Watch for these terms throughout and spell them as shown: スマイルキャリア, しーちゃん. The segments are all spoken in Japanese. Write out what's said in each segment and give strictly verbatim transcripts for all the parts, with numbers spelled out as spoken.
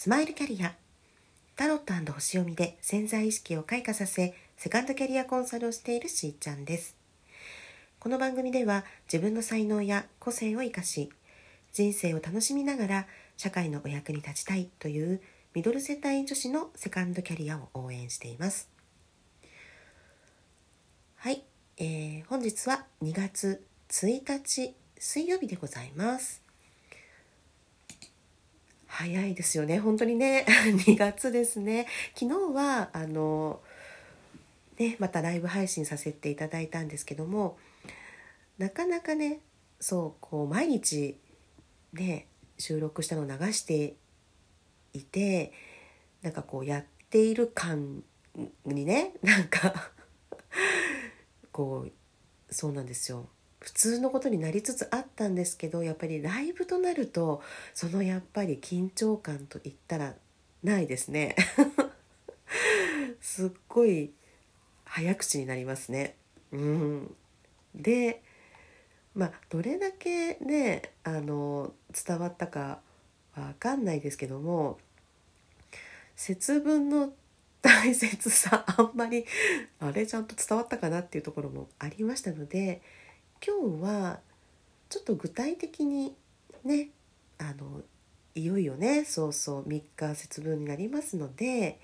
スマイルキャリア。タロット&星読みで潜在意識を開花させ、セカンドキャリアコンサルをしているしーちゃんです。この番組では自分の才能や個性を生かし、人生を楽しみながら社会のお役に立ちたいというミドル世帯女子のセカンドキャリアを応援しています。はい、えー、本日はにがつついたち水曜日でございます。早いですよね、本当にねにがつですね。昨日はあの、ね、またライブ配信させていただいたんですけども、なかなかねそうこう毎日、ね、収録したのを流していて、なんかこうやっている感にね、なんかこうそうなんですよ、普通のことになりつつあったんですけど、やっぱりライブとなるとそのやっぱり緊張感といったらないですねすっごい早口になりますね、うん、で、まあ、どれだけねあの伝わったかわかんないですけども、節分の大切さあんまりあれちゃんと伝わったかなっていうところもありましたので、今日はちょっと具体的にね、あのいよいよねそうそうみっか節分になりますので、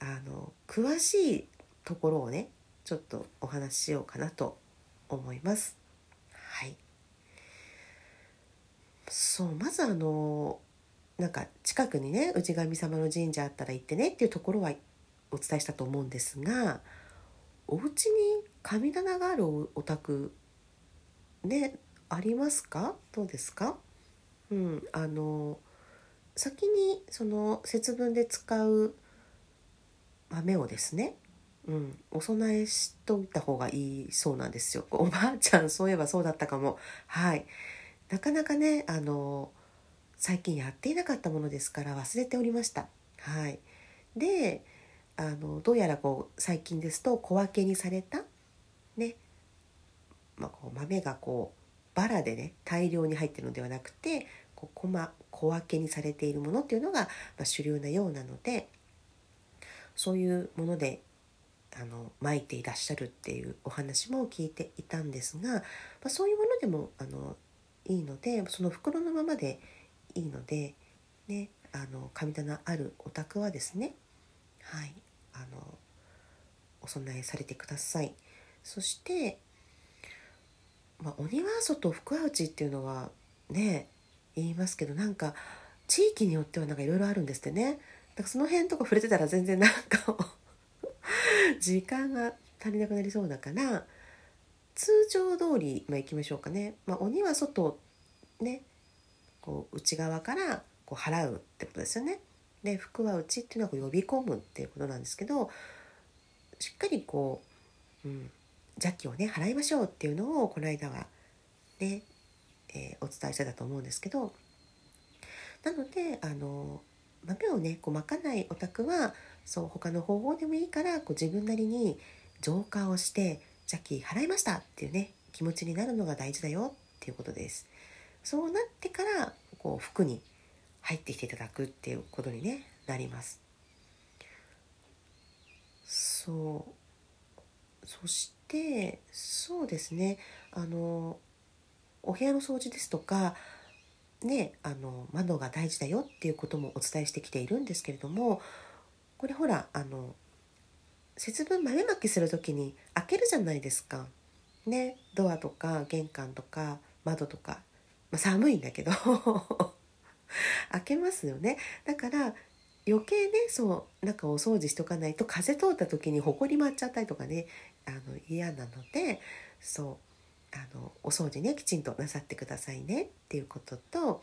あの詳しいところをねちょっとお話ししようかなと思います。はい、そうまずあのなんか近くにね氏神様の神社あったら行ってねっていうところはお伝えしたと思うんですが、お家に神棚があるお宅ねありますか？どうですか？うん、あの先にその節分で使う豆をですね、うん、お供えしといた方がいいそうなんですよ。おばあちゃんそういえばそうだったかも。はい。なかなかねあの最近やっていなかったものですから忘れておりました。はい。で。あのどうやらこう最近ですと小分けにされた、ねまあ、こう豆がこうバラでね大量に入っているのではなくてこう 小, ま小分けにされているものっていうのが、まあ、主流なようなので、そういうものであの巻いていらっしゃるっていうお話も聞いていたんですが、まあ、そういうものでもあのいいので、その袋のままでいいので、ね、あの神棚あるお宅はですね、はいあのお供えされてください。そして、まあ、鬼は外福は内っていうのはね言いますけど、なんか地域によってはなんかいろいろあるんですってね。だからその辺とか触れてたら全然なんか時間が足りなくなりそうだから、通常通り、まあ、行きましょうかね。まあ、鬼は外ねこう内側からこう払うってことですよね。で福は内っていうのはこう呼び込むっていうことなんですけど、しっかりこう、うん、邪気をね払いましょうっていうのをこの間はね、えー、お伝えしてたと思うんですけど、なのであの豆をねこうまかないお宅はそう他の方法でもいいから、こう自分なりに浄化をして邪気払いましたっていうね気持ちになるのが大事だよっていうことです。そうなってからこう服に入ってきていただくっていうことに、ね、なります。そうそしてそうですねあのお部屋の掃除ですとか、ね、あの窓が大事だよっていうこともお伝えしてきているんですけれども、これほらあの節分豆まきするときに開けるじゃないですか、ね、ドアとか玄関とか窓とか、まあ、寒いんだけど開けますよね。だから余計ねそうなんかお掃除しとかないと風通った時にほこり舞っちゃったりとかね、あの嫌なので、そうあのお掃除ねきちんとなさってくださいねっていうことと、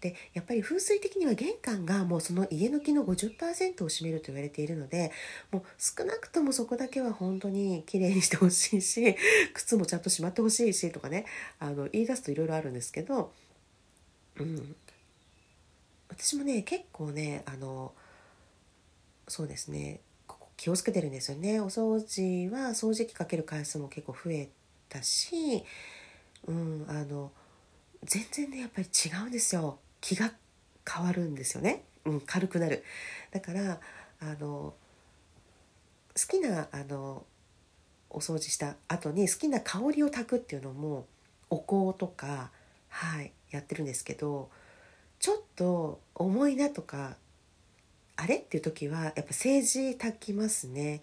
でやっぱり風水的には玄関がもうその家の木の ごじゅっパーセント を占めると言われているので、もう少なくともそこだけは本当にきれいにしてほしいし、靴もちゃんとしまってほしいしとかね、あの言い出すといろいろあるんですけど、うん私もね結構ねあのそうですねここ気をつけてるんですよね。お掃除は掃除機かける回数も結構増えたし、うんあの全然ねやっぱり違うんですよ。気が変わるんですよね、うん、軽くなる。だからあの好きなあのお掃除した後に好きな香りを炊くっていうのもお香とか、はい、やってるんですけど、ちょっと重いなとかあれっていう時はやっぱセージ炊きますね。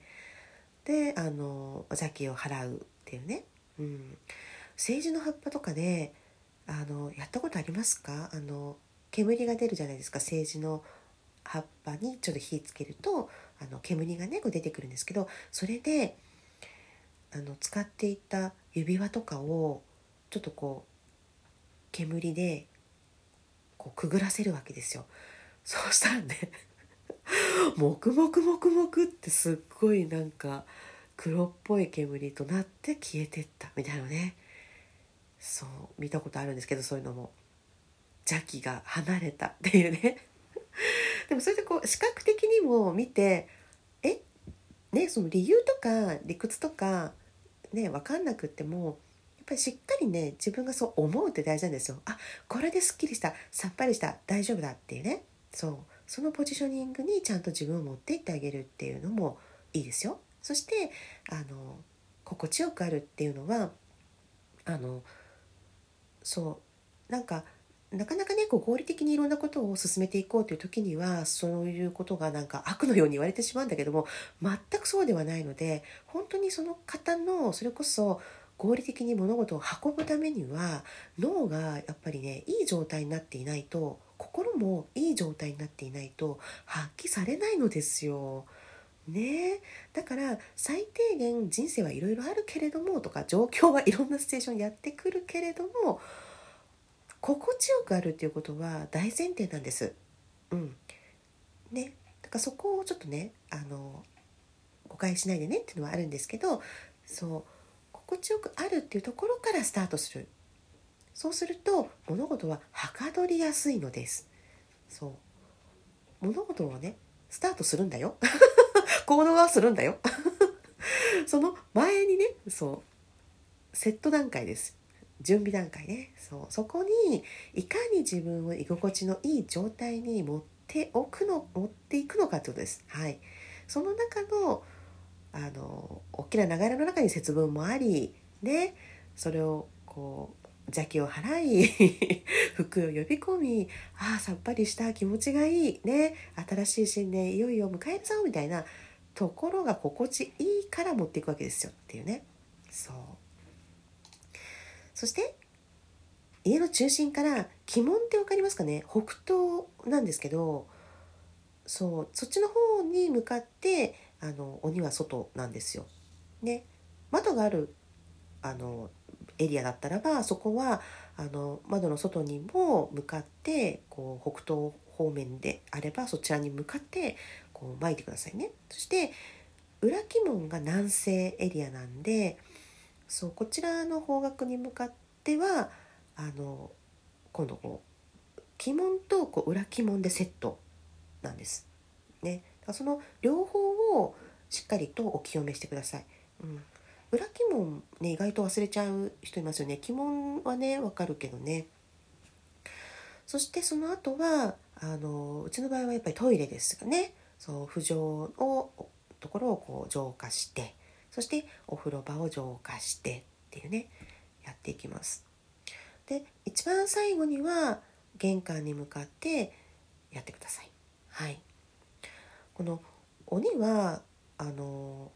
であの邪気を払うっていうね、うん、セージの葉っぱとかであのやったことありますか？あの煙が出るじゃないですか。セージの葉っぱにちょっと火つけるとあの煙がねこう出てくるんですけど、それであの使っていた指輪とかをちょっとこう煙でこうくぐらせるわけですよ。そうしたらねもくもくもくもくってすっごいなんか黒っぽい煙となって消えてったみたいなね。そう見たことあるんですけど、そういうのも邪気が離れたっていうねでもそれでこう視覚的にも見てえね、その理由とか理屈とかね分かんなくってもやっぱりしっかりね自分がそう思うって大事なんですよ。あ、これですっきりした、さっぱりした、大丈夫だっていうね、そうそのポジショニングにちゃんと自分を持っていってあげるっていうのもいいですよ。そしてあの心地よくあるっていうのはあのそうなんかなかなかねこう合理的にいろんなことを進めていこうという時にはそういうことがなんか悪のように言われてしまうんだけども、全くそうではないので、本当にその方のそれこそ合理的に物事を運ぶためには脳がやっぱりねいい状態になっていないと、心もいい状態になっていないと発揮されないのですよね。だから最低限人生はいろいろあるけれどもとか、状況はいろんなシチュエーションやってくるけれども心地よくあるっていうことは大前提なんです、うんね、だからそこをちょっとねあの誤解しないでねっていうのはあるんですけど、そう心地よくあるっていうところからスタートする。そうすると物事ははかどりやすいのです。そう物事をねスタートするんだよ行動はするんだよその前にねそうセット段階です、準備段階ね。 そう、そこにいかに自分を居心地のいい状態に持っておくの持っていくのかということです、はい、その中のあの大きな流れの中に節分もあり、ね、それをこう邪気を払い服を呼び込み、ああさっぱりした気持ちがいい、ね、新しい新年いよいよ迎えるぞみたいなところが心地いいから持っていくわけですよっていうね。そうそして家の中心から鬼門って分かりますかね、北東なんですけど、そうそっちの方に向かってあの鬼は外なんですよ、ね、窓があるあのエリアだったらばそこはあの窓の外にも向かってこう北東方面であればそちらに向かってこう撒いてくださいね。そして裏鬼門が南西エリアなんで、そうこちらの方角に向かってはあの今度こう鬼門とこう裏鬼門でセットなんです、ね、その両方をしっかりとお清めしてください、うん、裏鬼門、ね、意外と忘れちゃう人いますよね。鬼門はね分かるけどね。そしてその後はあのうちの場合はやっぱりトイレですがね、そう不浄のところをこう浄化して、そしてお風呂場を浄化してっていうねやっていきます。で一番最後には玄関に向かってやってください。はい。この鬼はあの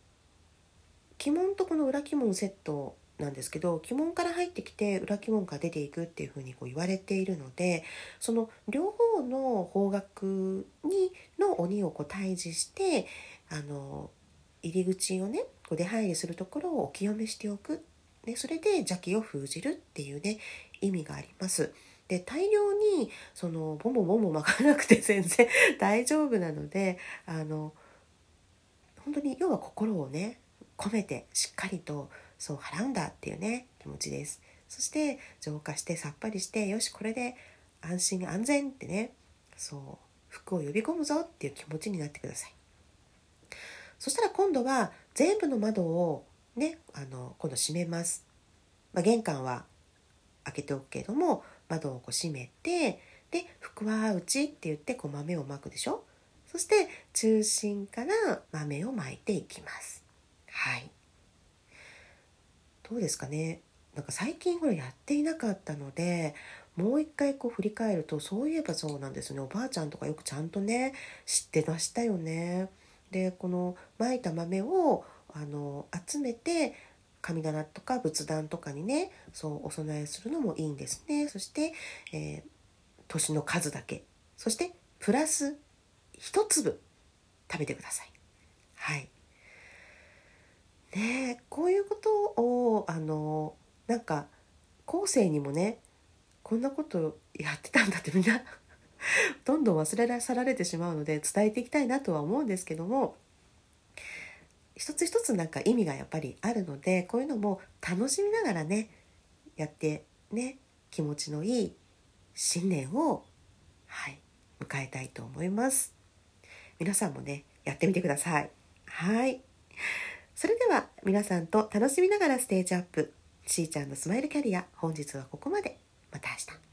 鬼門とこの裏鬼門セットなんですけど、鬼門から入ってきて裏鬼門から出ていくっていうふうにこう言われているので、その両方の方角にの鬼をこう退治してあの入り口をねこう出入りするところをお清めしておく、ね、それで邪気を封じるっていうね意味があります。で大量にそのボンボンボンボン巻かなくて全然大丈夫なので、あの本当に要は心をね込めてしっかりとそう払うんだっていうね気持ちです。そして浄化してさっぱりして、よしこれで安心安全ってねそう服を呼び込むぞっていう気持ちになってください。そしたら今度は全部の窓をね、あの今度閉めます、まあ、玄関は開けておくけども窓をこう閉めて、で腹話打ちって言ってこう豆をまくでしょ。そして中心から豆をまいていきます。はい、どうですかね。なんか最近ほらやっていなかったのでもう一回こう振り返ると、そういえばそうなんですね。おばあちゃんとかよくちゃんとね知ってましたよね。でこのまいた豆をあの集めて神棚とか仏壇とかにねそうお供えするのもいいんですね。そして、えー、年の数だけ、そしてプラス一粒食べてください。はいね、こういうことをあのなんか後世にもねこんなことやってたんだってみんなどんどん忘れ去られてしまうので伝えていきたいなとは思うんですけども、一つ一つなんか意味がやっぱりあるのでこういうのも楽しみながらねやってね気持ちのいい新年を、はい、迎えたいと思います。皆さんもねやってみてください。はい、それでは皆さんと楽しみながらステージアップ、しーちゃんのスマイルキャリア、本日はここまで。また明日。